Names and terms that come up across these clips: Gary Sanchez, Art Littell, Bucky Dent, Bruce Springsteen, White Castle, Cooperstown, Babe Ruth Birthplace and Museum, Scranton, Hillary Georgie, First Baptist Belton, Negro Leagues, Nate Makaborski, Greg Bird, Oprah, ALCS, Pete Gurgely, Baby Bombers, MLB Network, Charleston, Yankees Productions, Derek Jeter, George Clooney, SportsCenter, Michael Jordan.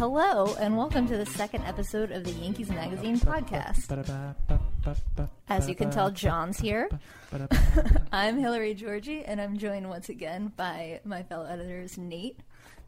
Hello, and welcome to the second episode of the Yankees Magazine podcast. As you can tell, John's here. I'm Hillary Georgie, and I'm joined once again by my fellow editors, Nate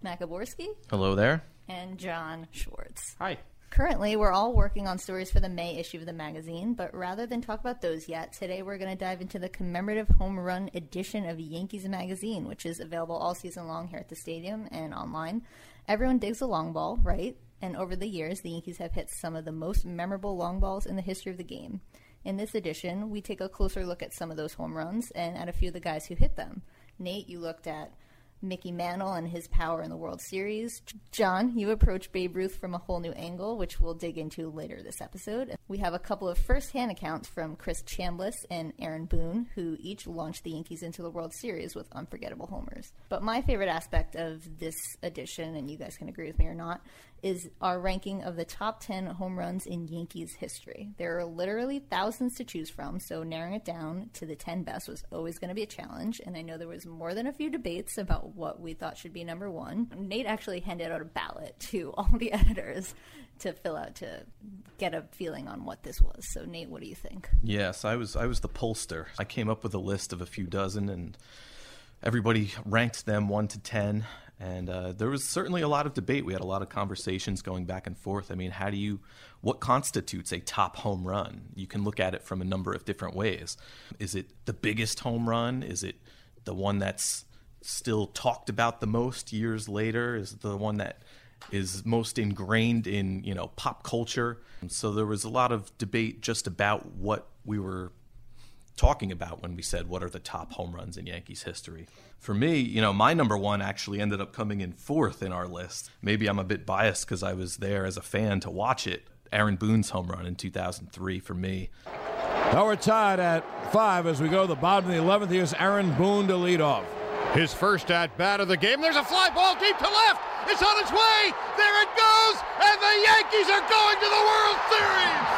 Makaborski. Hello there. And John Schwartz. Hi. Currently, we're all working on stories for the May issue of the magazine, but rather than talk about those yet, today we're going to dive into the commemorative home run edition of Yankees Magazine, which is available all season long here at the stadium and online. Everyone digs a long ball, right? And over the years, the Yankees have hit some of the most memorable long balls in the history of the game. In this edition, we take a closer look at some of those home runs and at a few of the guys who hit them. Nate, you looked at Mickey Mantle and his power in the World Series. John, you approached Babe Ruth from a whole new angle, which we'll dig into later this episode. We have a couple of first-hand accounts from Chris Chambliss and Aaron Boone, who each launched the Yankees into the World Series with unforgettable homers. But my favorite aspect of this edition, and you guys can agree with me or not, is our ranking of the top 10 home runs in Yankees history. There are literally thousands to choose from, so narrowing it down to the 10 best was always going to be a challenge, and I know there was more than a few debates about what we thought should be number one. Nate actually handed out a ballot to all the editors to fill out to get a feeling on what this was. So Nate, what do you think? Yes, I was the pollster. I came up with a list of a few dozen, and everybody ranked them 1 to 10. And there was certainly a lot of debate. We had a lot of conversations going back and forth. I mean, what constitutes a top home run? You can look at it from a number of different ways. Is it the biggest home run? Is it the one that's still talked about the most years later? Is it the one that is most ingrained in, pop culture? And so there was a lot of debate just about what we were talking about when we said what are the top home runs in Yankees history. For me, my number one actually ended up coming in fourth in our list. Maybe I'm a bit biased because I was there as a fan to watch it. Aaron Boone's home run in 2003 for me. Now we're tied at 5 as we go to the bottom of the 11th. Here's Aaron Boone to lead off. His first at-bat of the game. There's a fly ball deep to left. It's on its way. There it goes. And the Yankees are going to the World Series.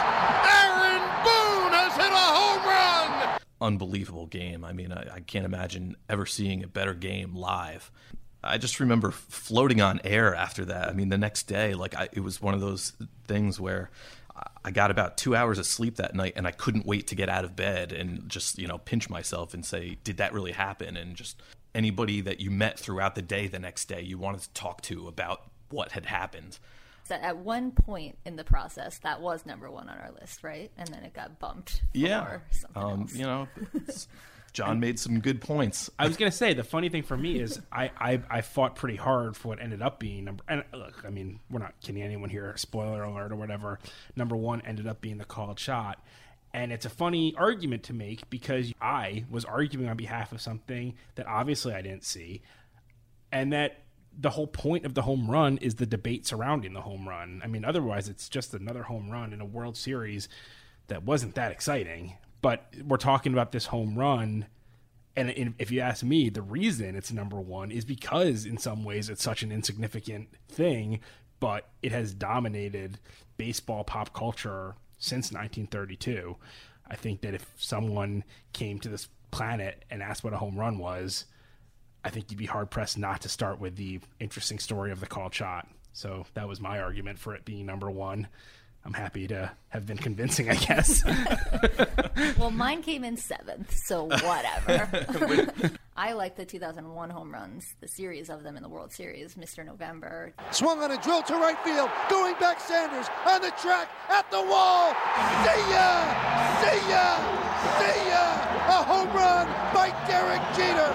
Aaron Boone has hit a home run. Unbelievable game. I mean, I can't imagine ever seeing a better game live. I just remember floating on air after that. I mean, the next day, it was one of those things where I got about 2 hours of sleep that night, and I couldn't wait to get out of bed and just, pinch myself and say, did that really happen? And just anybody that you met throughout the day the next day, you wanted to talk to about what had happened. So at one point in the process, that was number one on our list, right? And then it got bumped for something else. John made some good points. I was going to say, the funny thing for me is I fought pretty hard for what ended up being number... And look, I mean, we're not kidding anyone here. Spoiler alert or whatever. Number one ended up being the called shot. And it's a funny argument to make because I was arguing on behalf of something that obviously I didn't see. And that... the whole point of the home run is the debate surrounding the home run. I mean, otherwise it's just another home run in a World Series that wasn't that exciting. But we're talking about this home run, and if you ask me, the reason it's number one is because in some ways it's such an insignificant thing, but it has dominated baseball pop culture since 1932. I think that if someone came to this planet and asked what a home run was, I think you'd be hard-pressed not to start with the interesting story of the called shot. So that was my argument for it being number one. I'm happy to have been convincing, I guess. Well, mine came in seventh, so whatever. I like the 2001 home runs, the series of them in the World Series, Mr. November. Swung on a drill to right field, going back Sanders, on the track, at the wall. See ya! See ya! See ya! A home run by Derek Jeter.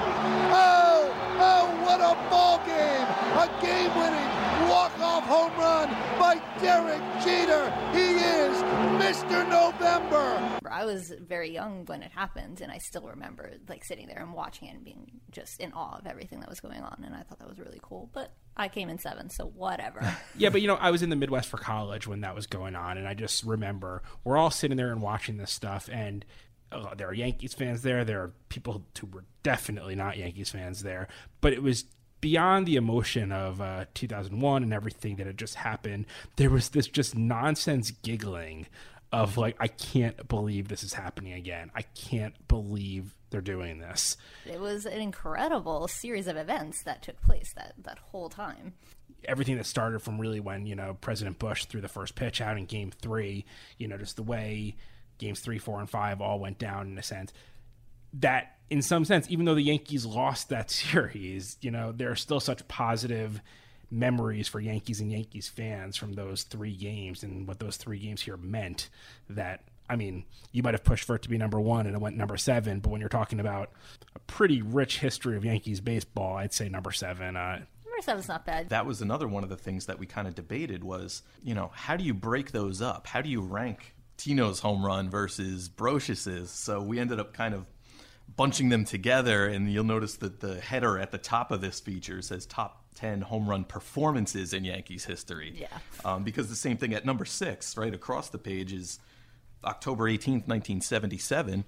What a ball game! A game-winning walk-off home run by Derek Jeter. He is Mr. November. I was very young when it happened, and I still remember sitting there and watching it and being just in awe of everything that was going on, and I thought that was really cool. But I came in seventh, so whatever. Yeah, but I was in the Midwest for college when that was going on, and I just remember we're all sitting there and watching this stuff, and there are Yankees fans there. There are people who were definitely not Yankees fans there. But it was beyond the emotion of 2001 and everything that had just happened. There was this just nonsense giggling of I can't believe this is happening again. I can't believe they're doing this. It was an incredible series of events that took place that whole time. Everything that started from really when, President Bush threw the first pitch out in Game 3, just the way Games 3, 4, and 5 all went down in a sense. That, in some sense, even though the Yankees lost that series, there are still such positive memories for Yankees and Yankees fans from those three games and what those three games here meant that, I mean, you might have pushed for it to be number one and it went number seven, but when you're talking about a pretty rich history of Yankees baseball, I'd say number seven. Number seven's not bad. That was another one of the things that we kind of debated was, how do you break those up? How do you rank Tino's home run versus Brocius's? So we ended up kind of bunching them together, and you'll notice that the header at the top of this feature says top 10 home run performances in Yankees history. Yeah. Because the same thing at number 6, right across the page, is October 18th, 1977,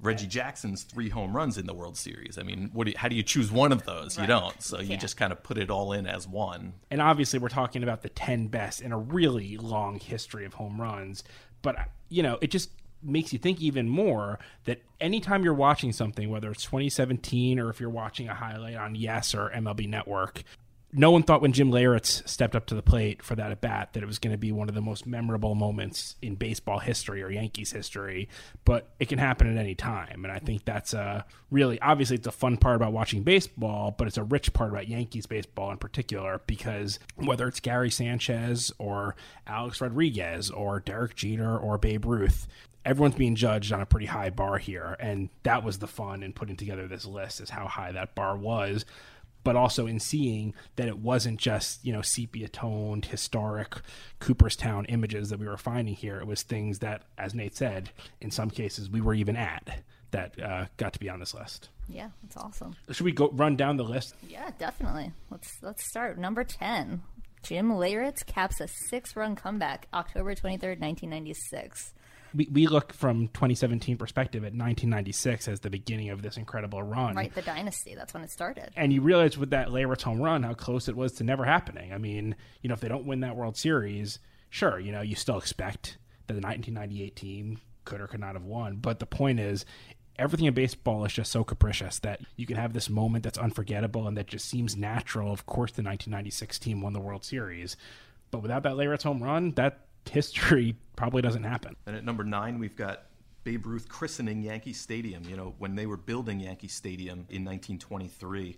Reggie Jackson's 3 home runs in the World Series. I mean, how do you choose one of those? Right. You don't. So you just kind of put it all in as one. And obviously we're talking about the 10 best in a really long history of home runs. But, it just makes you think even more that anytime you're watching something, whether it's 2017 or if you're watching a highlight on YES or MLB Network, no one thought when Jim Leyritz stepped up to the plate for that at-bat that it was going to be one of the most memorable moments in baseball history or Yankees history, but it can happen at any time. And I think that's obviously it's a fun part about watching baseball, but it's a rich part about Yankees baseball in particular, because whether it's Gary Sanchez or Alex Rodriguez or Derek Jeter or Babe Ruth, everyone's being judged on a pretty high bar here. And that was the fun in putting together this list, is how high that bar was, but also in seeing that it wasn't just, sepia-toned, historic Cooperstown images that we were finding here. It was things that, as Nate said, in some cases we were even at that got to be on this list. Yeah, that's awesome. Should we run down the list? Yeah, definitely. Let's start. Number 10, Jim Leyritz caps a 6-run comeback, October 23rd, 1996. We look from 2017 perspective at 1996 as the beginning of this incredible run. Right, the dynasty. That's when it started. And you realize with that Leyritz home run how close it was to never happening. I mean, if they don't win that World Series, sure, you still expect that the 1998 team could or could not have won. But the point is, everything in baseball is just so capricious that you can have this moment that's unforgettable and that just seems natural. Of course, the 1996 team won the World Series. But without that Leyritz home run, that history probably doesn't happen. And at number 9, we've got Babe Ruth christening Yankee Stadium. When they were building Yankee Stadium in 1923,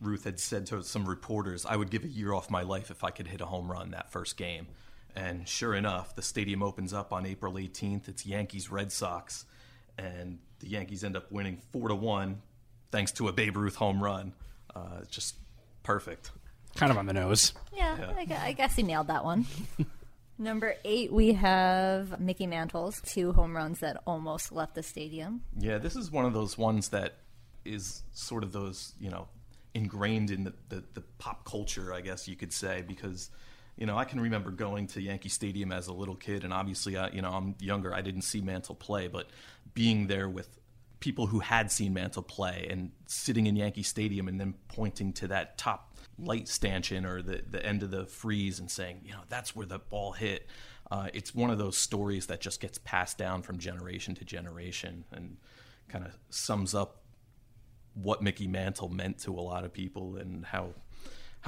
Ruth had said to some reporters, "I would give a year off my life if I could hit a home run that first game." And sure enough, the stadium opens up on April 18th. It's Yankees-Red Sox, and the Yankees end up winning 4-1 thanks to a Babe Ruth home run. Just perfect. Kind of on the nose. Yeah. I guess he nailed that one. Number 8, we have Mickey Mantle's 2 home runs that almost left the stadium. Yeah, this is one of those ones that is sort of those, ingrained in the pop culture, I guess you could say, because, I can remember going to Yankee Stadium as a little kid, and obviously, I'm younger. I didn't see Mantle play, but being there with people who had seen Mantle play and sitting in Yankee Stadium and then pointing to that top light stanchion or the end of the freeze and saying, that's where the ball hit. It's one of those stories that just gets passed down from generation to generation and kind of sums up what Mickey Mantle meant to a lot of people and how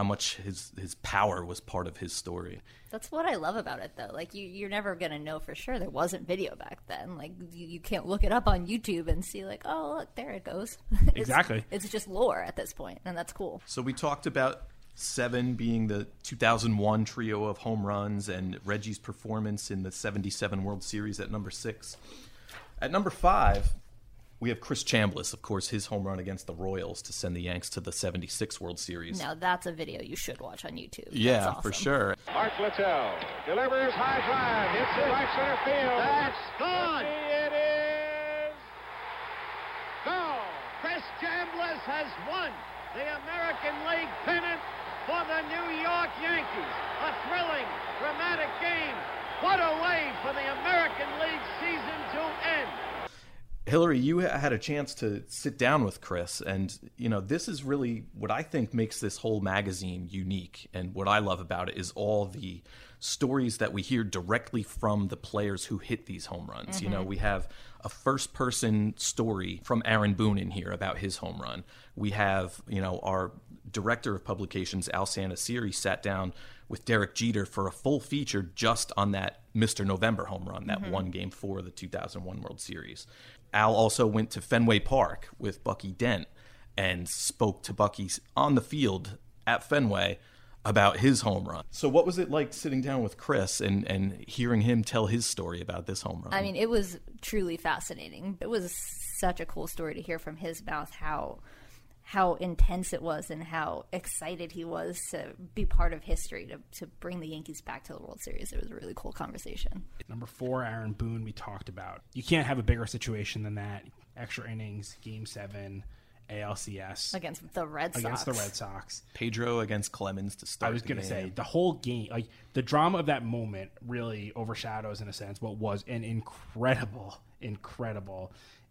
much his power was part of his story. That's what I love about it, though. Like, you're never going to know for sure. There wasn't video back then. Like, you can't look it up on YouTube and see, like, oh, look, there it goes. Exactly. It's just lore at this point, and that's cool. So we talked about 7 being the 2001 trio of home runs and Reggie's performance in the 1977 World Series at number 6. At number 5... we have Chris Chambliss, of course, his home run against the Royals to send the Yanks to the 1976 World Series. Now, that's a video you should watch on YouTube. Yeah, awesome. For sure. Art Littell delivers high drive. It's in right center field. That's gone. It is gone. Chris Chambliss has won the American League pennant for the New York Yankees. A thrilling, dramatic game. What a way for the American League season to end. Hillary, you had a chance to sit down with Chris, and you know, this is really what I think makes this whole magazine unique, and what I love about it is all the stories that we hear directly from the players who hit these home runs. Mm-hmm. You know, we have a first-person story from Aaron Boone in here about his home run. We have, you know, our director of publications, Al Santa Siri, sat down with Derek Jeter for a full feature just on that Mr. November home run, that mm-hmm. one game four of the 2001 World Series. Al also went to Fenway Park with Bucky Dent and spoke to Bucky on the field at Fenway about his home run. So what was it like sitting down with Chris and hearing him tell his story about this home run? I mean, it was truly fascinating. It was such a cool story to hear from his mouth how intense it was and how excited he was to be part of history, to bring the Yankees back to the World Series. It was a really cool conversation. Number 4, Aaron Boone, we talked about. You can't have a bigger situation than that. Extra innings, Game 7, ALCS. Against the Red Sox. Pedro against Clemens to start the game. I was going to say, the whole game, like the drama of that moment really overshadows, in a sense, what was an incredible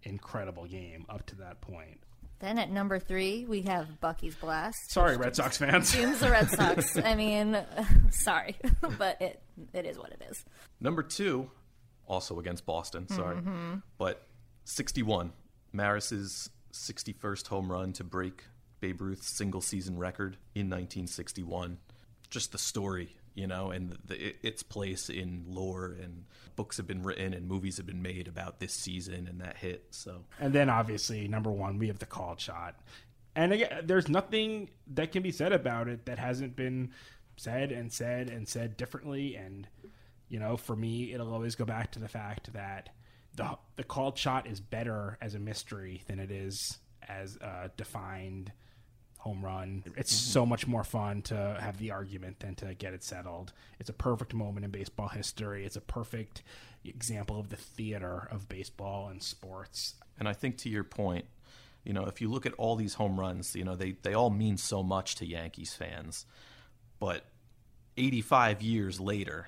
game up to that point. Then at number 3, we have Bucky's Blast. Sorry, Red Sox fans. Teams the Red Sox. I mean, sorry, but it is what it is. Number 2, also against Boston, sorry, mm-hmm. but 61, Maris's 61st home run to break Babe Ruth's single-season record in 1961. Just the story, you know, and its place in lore, and books have been written and movies have been made about this season and that hit. So, and then obviously number 1, we have the called shot, and again, there's nothing that can be said about it that hasn't been said differently. And you know, for me, it'll always go back to the fact that the called shot is better as a mystery than it is as a defined home run. It's mm-hmm. so much more fun to have the argument than to get it settled. It's a perfect moment in baseball history. It's a perfect example of the theater of baseball and sports. And I think, to your point, you know, if you look at all these home runs, you know, they all mean so much to Yankees fans. But 85 years later,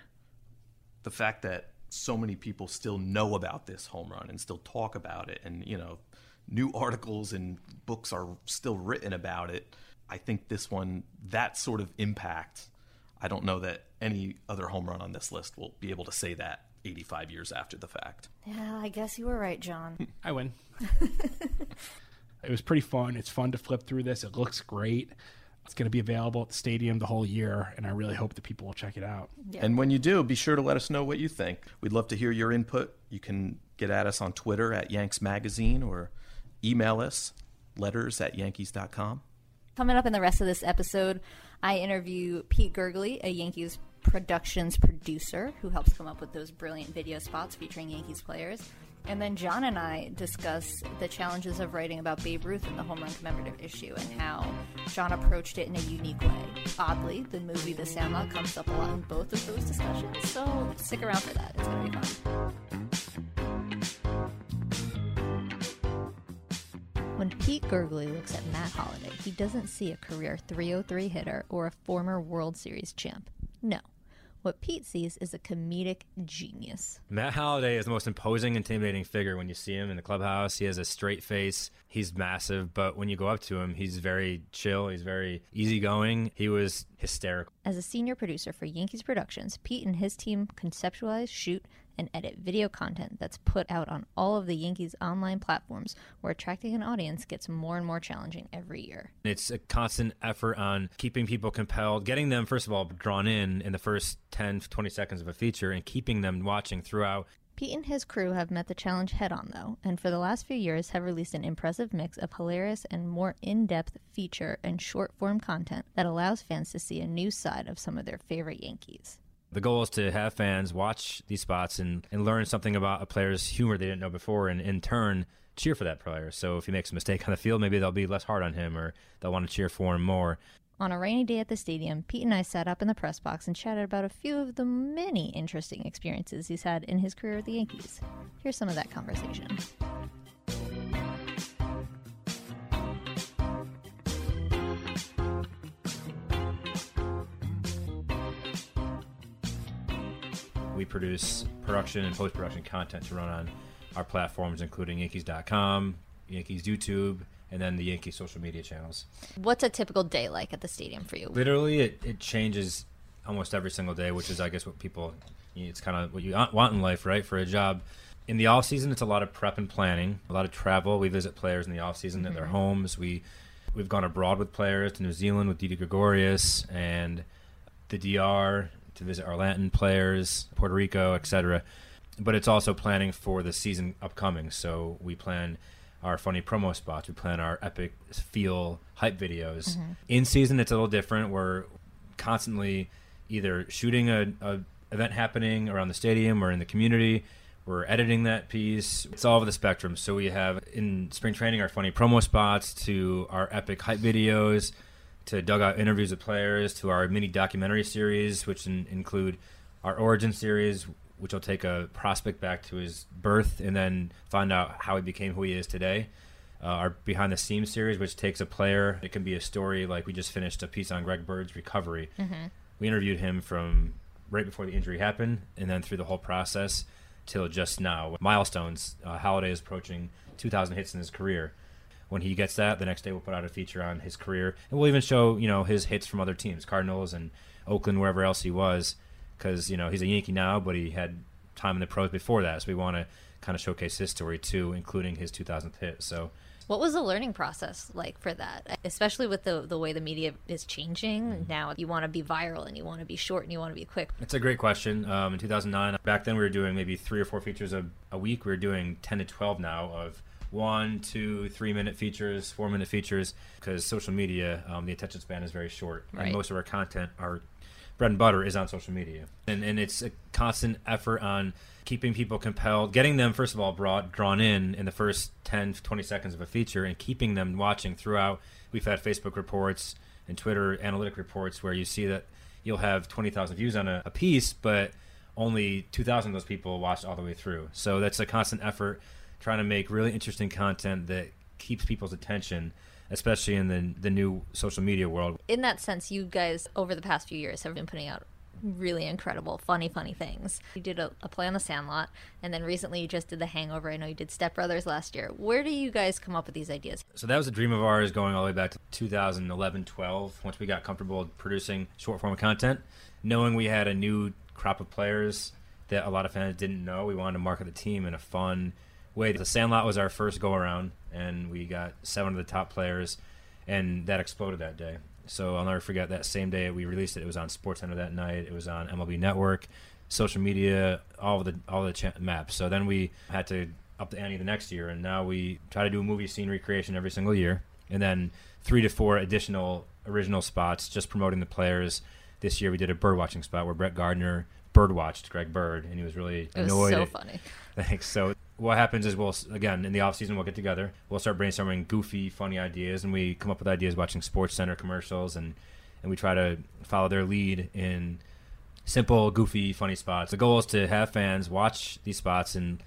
the fact that so many people still know about this home run and still talk about it, and, you know, new articles and books are still written about it. I think this one, that sort of impact, I don't know that any other home run on this list will be able to say that 85 years after the fact. Yeah, I guess you were right, John. I win. It was pretty fun. It's fun to flip through this. It looks great. It's going to be available at the stadium the whole year, and I really hope that people will check it out. Yeah. And when you do, be sure to let us know what you think. We'd love to hear your input. You can get at us on Twitter at Yanks Magazine, or email us, letters@yankees.com. Coming up in the rest of this episode, I interview Pete Gurgely, a Yankees Productions producer who helps come up with those brilliant video spots featuring Yankees players. And then John and I discuss the challenges of writing about Babe Ruth in the home run commemorative issue, and how John approached it in a unique way. Oddly, the movie The Sandlot comes up a lot in both of those discussions, so stick around for that. It's going to be fun. When Pete Gurgely looks at Matt Holliday, he doesn't see a career .303 hitter or a former World Series champ. No. What Pete sees is a comedic genius. Matt Holliday is the most imposing, intimidating figure when you see him in the clubhouse. He has a straight face. He's massive, but when you go up to him, he's very chill. He's very easygoing. He was hysterical. As a senior producer for Yankees Productions, Pete and his team conceptualize, shoot, and edit video content that's put out on all of the Yankees' online platforms, where attracting an audience gets more and more challenging every year. It's a constant effort on keeping people compelled, getting them, first of all, drawn in the first 10, 20 seconds of a feature, and keeping them watching throughout. Pete and his crew have met the challenge head-on, though, and for the last few years have released an impressive mix of hilarious and more in-depth feature and short-form content that allows fans to see a new side of some of their favorite Yankees. The goal is to have fans watch these spots and learn something about a player's humor they didn't know before, and in turn cheer for that player. So if he makes a mistake on the field, maybe they'll be less hard on him, or they'll want to cheer for him more. On a rainy day at the stadium, Pete and I sat up in the press box and chatted about a few of the many interesting experiences he's had in his career with the Yankees. Here's some of that conversation. We produce production and post-production content to run on our platforms, including Yankees.com, Yankees YouTube, and then the Yankees social media channels. What's a typical day like at the stadium for you? Literally, it changes almost every single day, which is, I guess, what people, it's kind of what you want in life, right, for a job. In the off season, it's a lot of prep and planning, a lot of travel. We visit players in the off season at their homes. We've gone abroad with players to New Zealand with Didi Gregorius and the DR to visit our Latin players, Puerto Rico, etc. But it's also planning for the season upcoming. So we plan our funny promo spots. We plan our epic feel hype videos. In season, it's a little different. We're constantly either shooting a event happening around the stadium or in the community. We're editing that piece. It's all over the spectrum. So we have in spring training our funny promo spots to our epic hype videos to dugout interviews with players to our mini documentary series, which include our origin series, which will take a prospect back to his birth and then find out how he became who he is today. Our Behind the Seams series, which takes a player. It can be a story like we just finished a piece on Greg Bird's recovery. We interviewed him from right before the injury happened and then through the whole process till just now. Milestones. Holliday is approaching 2,000 hits in his career. When he gets that, the next day we'll put out a feature on his career. And we'll even show, you know, his hits from other teams, Cardinals and Oakland, wherever else he was. Because, you know, he's a Yankee now, but he had time in the pros before that. So we want to kind of showcase his story, too, including his 2,000th hit. So, what was the learning process like for that? Especially with the way the media is changing now. You want to be viral and you want to be short and you want to be quick. That's a great question. In 2009, back then we were doing maybe 3 or 4 features a week. We were doing 10 to 12 now of 1, 2, 3-minute features, 4-minute features. Because social media, the attention span is very short. Right. And most of our content, our bread and butter, is on social media. And it's a constant effort on keeping people compelled, getting them, first of all, drawn in the first 10, 20 seconds of a feature and keeping them watching throughout. We've had Facebook reports and Twitter analytic reports where you see that you'll have 20,000 views on a piece, but only 2,000 of those people watched all the way through. So that's a constant effort trying to make really interesting content that keeps people's attention, especially in the new social media world. In that sense, you guys, over the past few years, have been putting out really incredible, funny things. You did a play on The Sandlot, and then recently you just did The Hangover. I know you did Step Brothers last year. Where do you guys come up with these ideas? So that was a dream of ours going all the way back to 2011-12, once we got comfortable producing short-form content. Knowing we had a new crop of players that a lot of fans didn't know, we wanted to market the team in a fun way. The Sandlot was our first go-around, and we got 7 of the top players, and that exploded that day. So I'll never forget that same day we released it. It was on SportsCenter that night. It was on MLB Network, social media, all the maps. So then we had to up the ante the next year, and now we try to do a movie scene recreation every single year, and then 3 to 4 additional original spots just promoting the players. This year we did a birdwatching spot where Brett Gardner birdwatched Greg Bird, and he was really annoyed. It was so funny. Thanks. So what happens is we'll, again, in the off season, we'll get together. We'll start brainstorming goofy, funny ideas, and we come up with ideas watching SportsCenter commercials, and we try to follow their lead in simple, goofy, funny spots. The goal is to have fans watch these spots and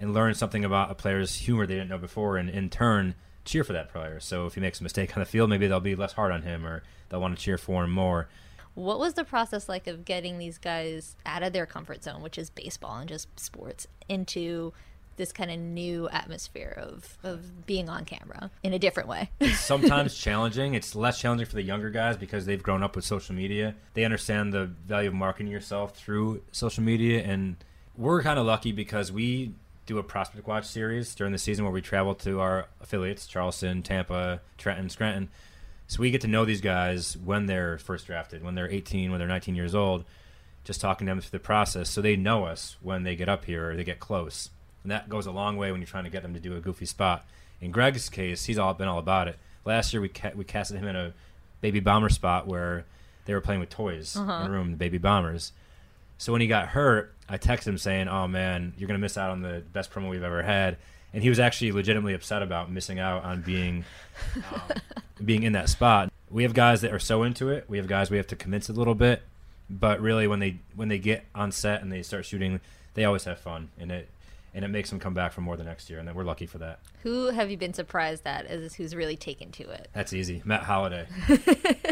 learn something about a player's humor they didn't know before, and in turn cheer for that player. So if he makes a mistake on the field, maybe they'll be less hard on him, or they'll want to cheer for him more. What was the process like of getting these guys out of their comfort zone, which is baseball and just sports, into this kind of new atmosphere of being on camera in a different way? It's sometimes challenging. It's less challenging for the younger guys because they've grown up with social media. They understand the value of marketing yourself through social media. And we're kind of lucky because we do a Prospect Watch series during the season where we travel to our affiliates, Charleston, Tampa, Trenton, Scranton. So we get to know these guys when they're first drafted, when they're 18, when they're 19 years old, just talking to them through the process. So they know us when they get up here or they get close. And that goes a long way when you're trying to get them to do a goofy spot. In Greg's case, he's all been all about it. Last year, we casted him in a Baby Bomber spot where they were playing with toys in a room, the Baby Bombers. So when he got hurt, I texted him saying, "Oh, man, you're going to miss out on the best promo we've ever had." And he was actually legitimately upset about missing out on being in that spot. We have guys that are so into it. We have guys we have to convince a little bit. But really, when they get on set and they start shooting, they always have fun. And it makes them come back for more the next year, and then we're lucky for that. Who have you been surprised at as who's really taken to it? That's easy. Matt Holliday.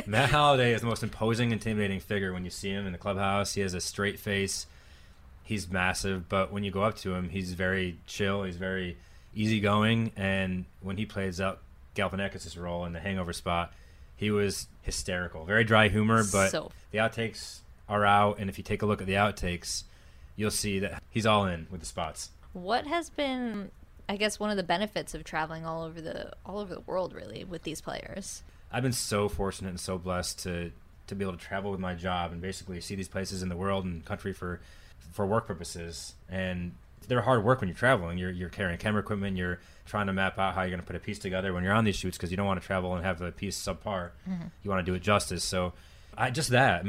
Matt Holliday is the most imposing, intimidating figure when you see him in the clubhouse. He has a straight face. he's massive, but when you go up to him, he's very chill. He's very easygoing, and when he plays out Galvanakis' role in the Hangover spot, he was hysterical. Very dry humor, but the outtakes are out, and if you take a look at the outtakes, you'll see that he's all in with the spots. What has been, I guess, one of the benefits of traveling all over the world, really, with these players? I've been so fortunate and so blessed to be able to travel with my job and basically see these places in the world and country for work purposes. And they're hard work when you're traveling. You're carrying camera equipment. You're trying to map out how you're going to put a piece together when you're on these shoots, because you don't want to travel and have the piece subpar. Mm-hmm. You want to do it justice. So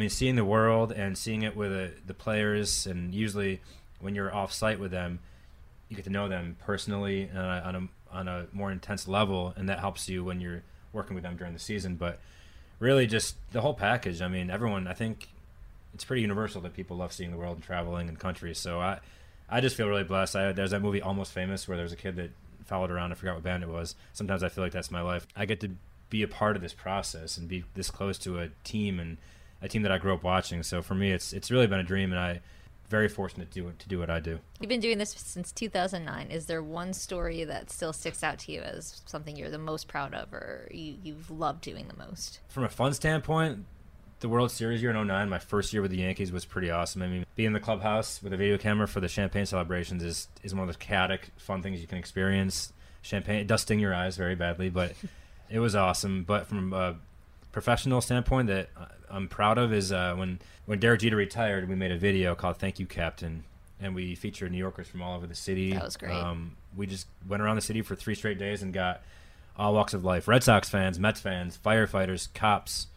seeing the world and seeing it with the players, and usually when you're off site with them, you get to know them personally on a more intense level, and that helps you when you're working with them during the season. But really, just the whole package. I mean, everyone, I think it's pretty universal that people love seeing the world and traveling and countries. So I just feel really blessed. There's that movie Almost Famous where there's a kid that followed around. I forgot what band it was. Sometimes I feel like that's my life. I get to be a part of this process and be this close to a team, and a team that I grew up watching. So for me, it's really been a dream, and I'm very fortunate to do what I do. You've been doing this since 2009. Is there one story that still sticks out to you as something you're the most proud of, or you've loved doing the most? From a fun standpoint, the World Series year in 2009, my first year with the Yankees, was pretty awesome. I mean, being in the clubhouse with a video camera for the champagne celebrations is one of the chaotic, fun things you can experience. Champagne, it does sting your eyes very badly, but it was awesome. But from a professional standpoint that I'm proud of is when Derek Jeter retired, we made a video called Thank You, Captain, and we featured New Yorkers from all over the city. That was great. We just went around the city for 3 straight days and got all walks of life. Red Sox fans, Mets fans, firefighters, cops.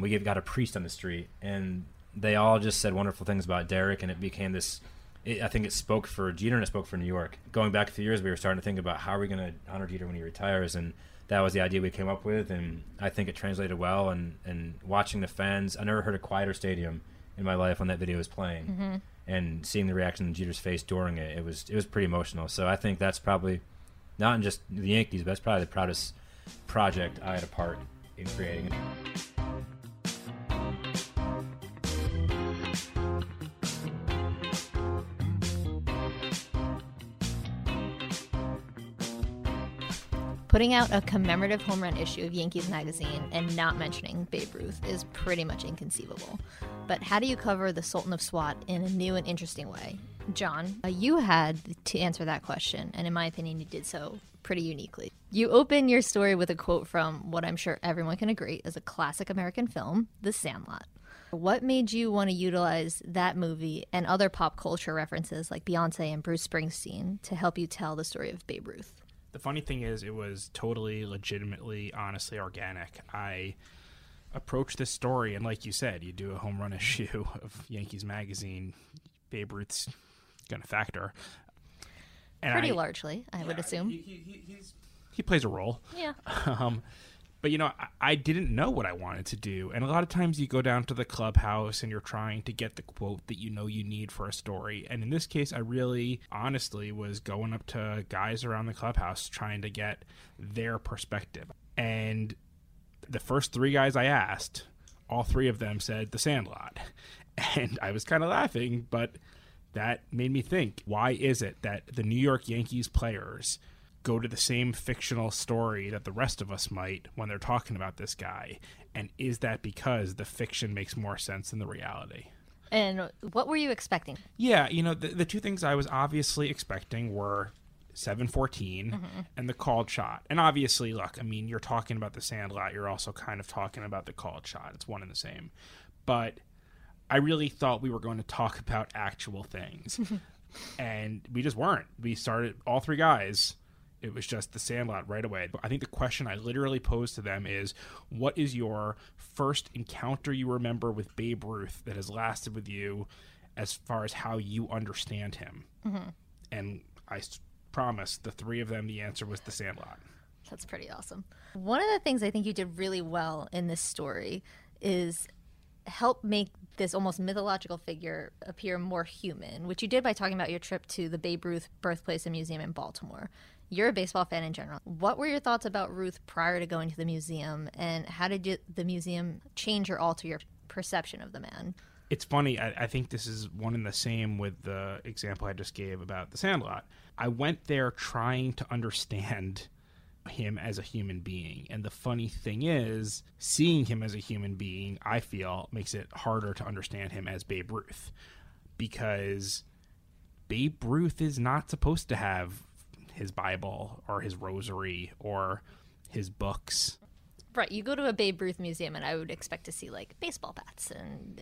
We got a priest on the street, and they all just said wonderful things about Derek, and it became this. I think it spoke for Jeter and it spoke for New York. Going back a few years, we were starting to think about how are we going to honor Jeter when he retires, and that was the idea we came up with, and I think it translated well. And watching the fans, I never heard a quieter stadium in my life when that video was playing, mm-hmm. and seeing the reaction in Jeter's face during it, it was pretty emotional. So I think that's probably not just the Yankees, but it's probably the proudest project I had a part in creating. Putting out a commemorative home run issue of Yankees Magazine and not mentioning Babe Ruth is pretty much inconceivable. But how do you cover the Sultan of SWAT in a new and interesting way? John, you had to answer that question, and in my opinion, you did so pretty uniquely. You open your story with a quote from what I'm sure everyone can agree is a classic American film, The Sandlot. What made you want to utilize that movie and other pop culture references like Beyonce and Bruce Springsteen to help you tell the story of Babe Ruth? The funny thing is, it was totally, legitimately, honestly organic. I approached this story, and like you said, you do a home run issue of Yankees Magazine, Babe Ruth's going to factor. And Pretty largely, I would assume. He plays a role. Yeah. But, I didn't know what I wanted to do. And a lot of times you go down to the clubhouse and you're trying to get the quote that you need for a story. And in this case, I really honestly was going up to guys around the clubhouse trying to get their perspective. And the first 3 guys I asked, all 3 of them said The Sandlot. And I was kind of laughing, but that made me think, why is it that the New York Yankees players go to the same fictional story that the rest of us might when they're talking about this guy? And is that because the fiction makes more sense than the reality? And what were you expecting? Yeah, the 2 things I was obviously expecting were 714 mm-hmm. and the called shot. And obviously, look, I mean, you're talking about The Sandlot. You're also kind of talking about the called shot. It's one and the same. But I really thought we were going to talk about actual things. And we just weren't. We started, all 3 guys, it was just The Sandlot right away. But I think the question I literally posed to them is, what is your first encounter you remember with Babe Ruth that has lasted with you as far as how you understand him? Mm-hmm. And I promise the 3 of them, the answer was The Sandlot. That's pretty awesome. One of the things I think you did really well in this story is help make this almost mythological figure appear more human, which you did by talking about your trip to the Babe Ruth Birthplace and Museum in Baltimore. You're a baseball fan in general. What were your thoughts about Ruth prior to going to the museum, and how did the museum change or alter your perception of the man? It's funny. I think this is one and the same with the example I just gave about The Sandlot. I went there trying to understand him as a human being. And the funny thing is, seeing him as a human being, I feel, makes it harder to understand him as Babe Ruth. Because Babe Ruth is not supposed to have his Bible or his rosary or his books. Right, you go to a Babe Ruth museum and I would expect to see like baseball bats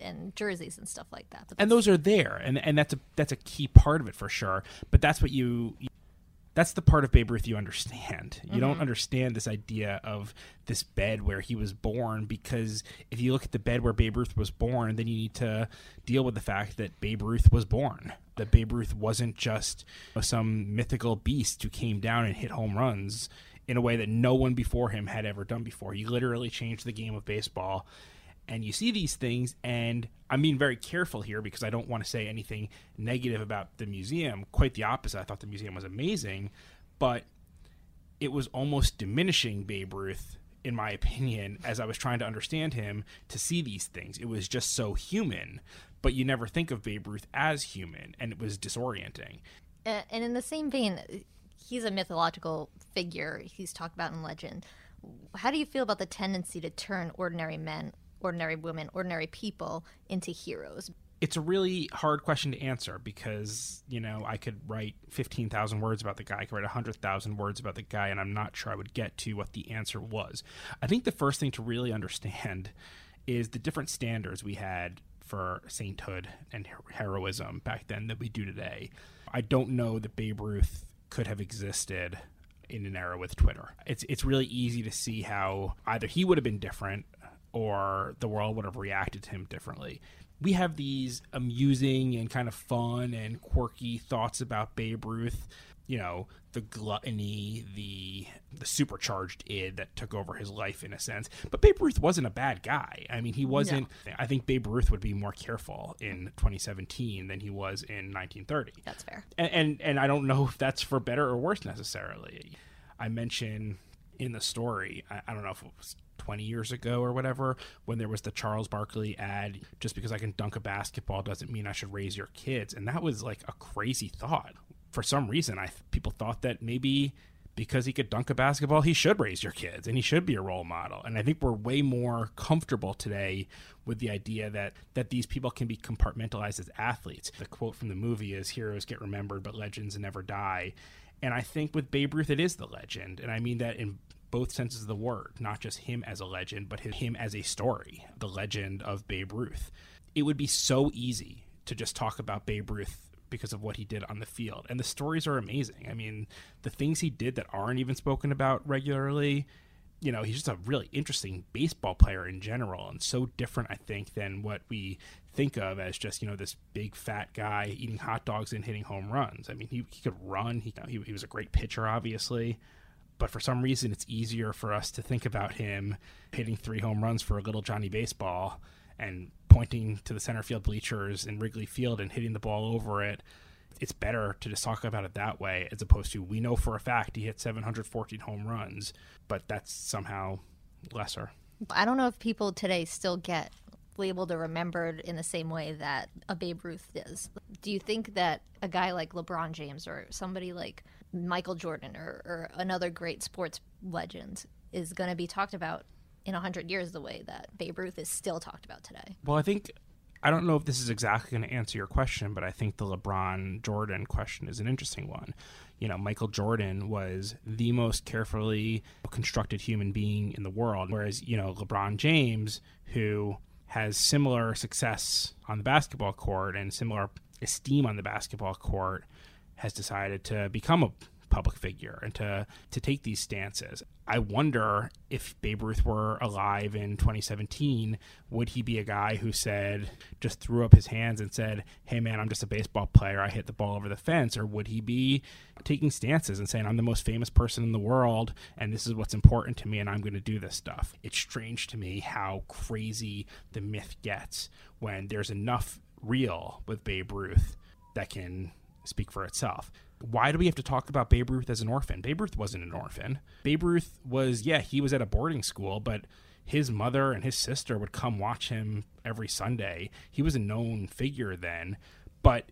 and jerseys and stuff like that. And those are there, and that's a key part of it for sure. But that's what that's the part of Babe Ruth you understand. You mm-hmm. don't understand this idea of this bed where he was born, because if you look at the bed where Babe Ruth was born, then you need to deal with the fact that Babe Ruth was born. That Babe Ruth wasn't just some mythical beast who came down and hit home runs in a way that no one before him had ever done before. He literally changed the game of baseball. And you see these things, and I'm being very careful here because I don't want to say anything negative about the museum. Quite the opposite. I thought the museum was amazing, but it was almost diminishing Babe Ruth, in my opinion, as I was trying to understand him, to see these things. It was just so human, but you never think of Babe Ruth as human, and it was disorienting. And in the same vein, he's a mythological figure. He's talked about in legend. How do you feel about the tendency to turn ordinary men, ordinary women, ordinary people into heroes? It's a really hard question to answer because, you know, I could write 15,000 words about the guy. I could write 100,000 words about the guy, and I'm not sure I would get to what the answer was. I think the first thing to really understand is the different standards we had for sainthood and heroism back then that we do today. I don't know that Babe Ruth could have existed in an era with Twitter. It's really easy to see how either he would have been different or the world would have reacted to him differently. We have these amusing and kind of fun and quirky thoughts about Babe Ruth, you know, the gluttony, the supercharged id that took over his life in a sense. But Babe Ruth wasn't a bad guy. I mean, he wasn't. No. I think Babe Ruth would be more careful in 2017 than he was in 1930. That's fair. And I don't know if that's for better or worse necessarily. I mention in the story, I don't know if it was 20 years ago or whatever, when there was the Charles Barkley ad, just because I can dunk a basketball doesn't mean I should raise your kids. And that was like a crazy thought. For some reason, people thought that maybe because he could dunk a basketball, he should raise your kids and he should be a role model. And I think we're way more comfortable today with the idea that these people can be compartmentalized as athletes. The quote from the movie is, "Heroes get remembered, but legends never die." And I think with Babe Ruth, it is the legend. And I mean that in both senses of the word, not just him as a legend, but him as a story, the legend of Babe Ruth. It would be so easy to just talk about Babe Ruth because of what he did on the field. And the stories are amazing. I mean, the things he did that aren't even spoken about regularly, you know, he's just a really interesting baseball player in general, and so different, I think, than what we think of as just, you know, this big fat guy eating hot dogs and hitting home runs. I mean, he could run. He was a great pitcher, obviously. But for some reason, it's easier for us to think about him hitting 3 home runs for a little Johnny baseball and pointing to the center field bleachers in Wrigley Field and hitting the ball over it. It's better to just talk about it that way, as opposed to, we know for a fact he hit 714 home runs, but that's somehow lesser. I don't know if people today still get labeled or remembered in the same way that a Babe Ruth is. Do you think that a guy like LeBron James or somebody like Michael Jordan or another great sports legend is going to be talked about in 100 years the way that Babe Ruth is still talked about today? Well, I think, I don't know if this is exactly going to answer your question, but I think the LeBron-Jordan question is an interesting one. You know, Michael Jordan was the most carefully constructed human being in the world, whereas, you know, LeBron James, who has similar success on the basketball court and similar esteem on the basketball court, has decided to become a public figure and to take these stances. I wonder if Babe Ruth were alive in 2017, would he be a guy who said, just threw up his hands and said, "Hey man, I'm just a baseball player. I hit the ball over the fence." Or would he be taking stances and saying, "I'm the most famous person in the world, and this is what's important to me, and I'm going to do this stuff"? It's strange to me how crazy the myth gets when there's enough real with Babe Ruth that can speak for itself. Why do we have to talk about Babe Ruth as an orphan? Babe Ruth wasn't an orphan. Babe Ruth was, he was at a boarding school, but his mother and his sister would come watch him every Sunday. He was a known figure then. But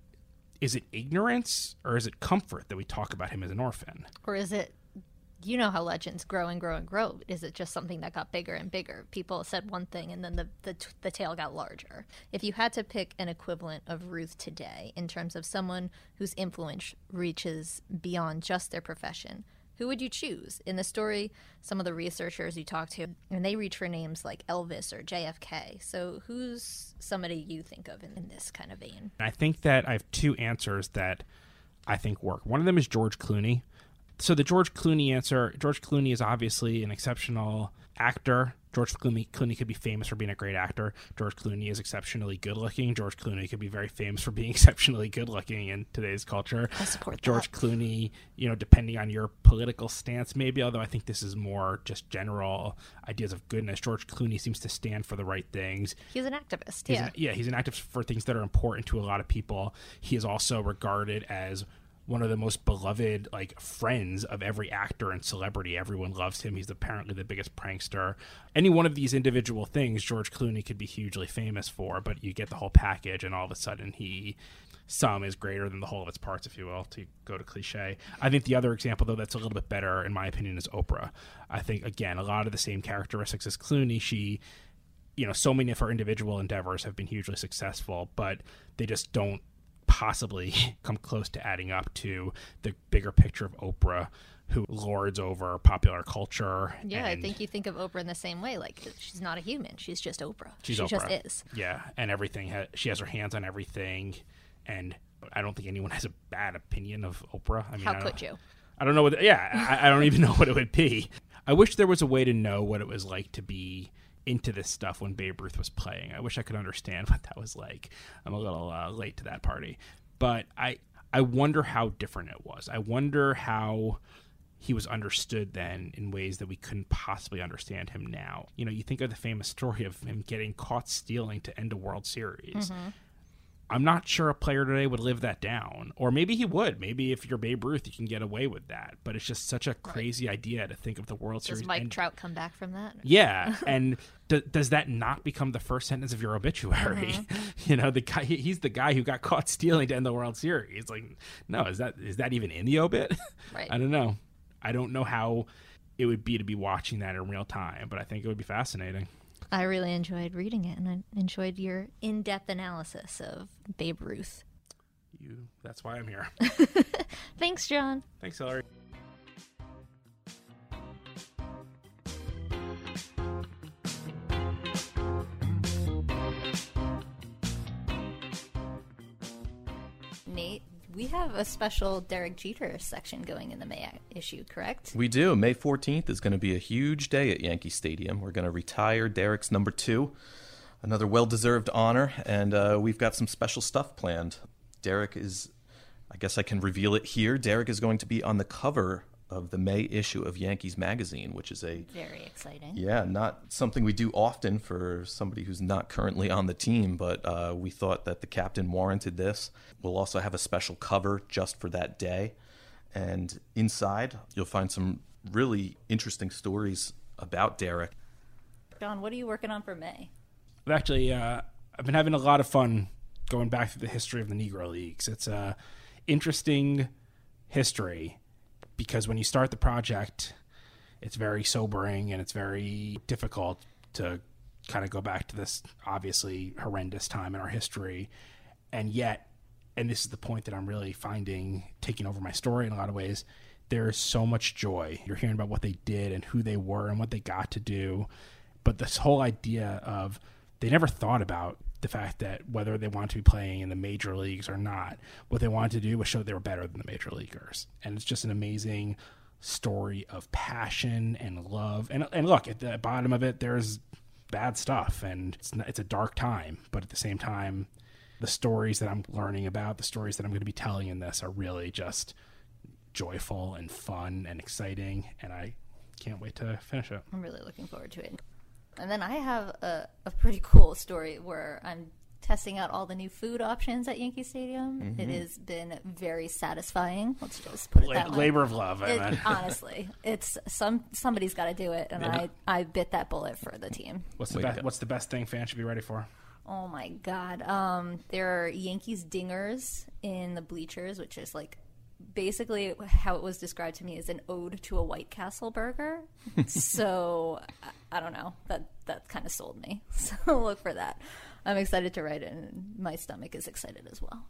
is it ignorance or is it comfort that we talk about him as an orphan? Or is it, you know how legends grow and grow and grow. Is it just something that got bigger and bigger? People said one thing and then the tale got larger. If you had to pick an equivalent of Ruth today in terms of someone whose influence reaches beyond just their profession, who would you choose? In the story, some of the researchers you talked to, and they reach for names like Elvis or JFK. So who's somebody you think of in this kind of vein? I think that I have two answers that I think work. One of them is George Clooney. So the George Clooney answer, George Clooney is obviously an exceptional actor. George Clooney could be famous for being a great actor. George Clooney is exceptionally good looking. George Clooney could be very famous for being exceptionally good looking in today's culture. I support that. George Clooney, you know, depending on your political stance maybe, although I think this is more just general ideas of goodness. George Clooney seems to stand for the right things. He's an activist, he's an activist for things that are important to a lot of people. He is also regarded as one of the most beloved, like, friends of every actor and celebrity. Everyone loves him. He's apparently the biggest prankster. Any one of these individual things George Clooney could be hugely famous for, but you get the whole package, and all of a sudden sum is greater than the whole of its parts, if you will, to go to cliche. I think the other example, though, that's a little bit better, in my opinion, is Oprah. I think, again, a lot of the same characteristics as Clooney. She, you know, so many of her individual endeavors have been hugely successful, but they just don't possibly come close to adding up to the bigger picture of Oprah, who lords over popular culture. Yeah, I think you think of Oprah in the same way. Like, she's not a human. She's just Oprah. She just is. Yeah, and everything. She has her hands on everything, and I don't think anyone has a bad opinion of Oprah. I mean, how could you? I don't know what... Yeah, I don't even know what it would be. I wish there was a way to know what it was like to be into this stuff when Babe Ruth was playing. I wish I could understand what that was like. I'm a little late to that party. But I wonder how different it was. I wonder how he was understood then in ways that we couldn't possibly understand him now. You know, you think of the famous story of him getting caught stealing to end a World Series. Mm-hmm. I'm not sure a player today would live that down. Or maybe he would. Maybe if you're Babe Ruth, you can get away with that. But it's just such a crazy idea to think of the World Series. Does Mike Trout come back from that? Yeah. And does that not become the first sentence of your obituary? Mm-hmm. You know, the guy, he's the guy who got caught stealing to end the World Series. Like, no, is that even in the obit? Right. I don't know. I don't know how it would be to be watching that in real time, but I think it would be fascinating. I really enjoyed reading it, and I enjoyed your in-depth analysis of Babe Ruth. That's why I'm here. Thanks, John. Thanks, Hillary. Nate, we have a special Derek Jeter section going in the May issue, correct? We do. May 14th is going to be a huge day at Yankee Stadium. We're going to retire Derek's number 2, another well-deserved honor, and we've got some special stuff planned. Derek is, I guess I can reveal it here, Derek is going to be on the cover of the May issue of Yankees Magazine, which is very exciting. Yeah, not something we do often for somebody who's not currently on the team, but we thought that the captain warranted this. We'll also have a special cover just for that day. And inside, you'll find some really interesting stories about Derek. John, what are you working on for May? Actually, I've been having a lot of fun going back through the history of the Negro Leagues. It's an interesting history, because when you start the project, it's very sobering and it's very difficult to kind of go back to this obviously horrendous time in our history. And yet, and this is the point that I'm really finding taking over my story in a lot of ways, there's so much joy. You're hearing about what they did and who they were and what they got to do. But this whole idea of they never thought about the fact that whether they wanted to be playing in the major leagues or not, what they wanted to do was show they were better than the major leaguers. And it's just an amazing story of passion and love. And look, at the bottom of it, there's bad stuff, and it's a dark time. But at the same time, the stories that I'm learning about, the stories that I'm going to be telling in this are really just joyful and fun and exciting. And I can't wait to finish it. I'm really looking forward to it. And then I have a pretty cool story where I'm testing out all the new food options at Yankee Stadium. Mm-hmm. It has been very satisfying. Let's just put it that way. Labor of love. Honestly, it's somebody's got to do it, and yeah. I bit that bullet for the team. What's the best thing fans should be ready for? Oh my God, there are Yankees dingers in the bleachers, which is like basically how it was described to me as an ode to a White Castle burger. So I don't know, that kind of sold me. So look for that. I'm excited to write it, and my stomach is excited as well.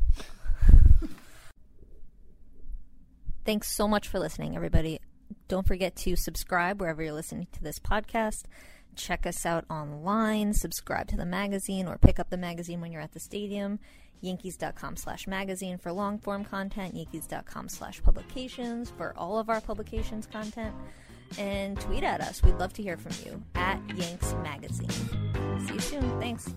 Thanks so much for listening, everybody. Don't forget to subscribe wherever you're listening to this podcast. Check us out online. Subscribe to the magazine or pick up the magazine when you're at the stadium. Yankees.com/magazine for long-form content. Yankees.com/publications for all of our publications content. And tweet at us. We'd love to hear from you at Yanks Magazine. See you soon. Thanks.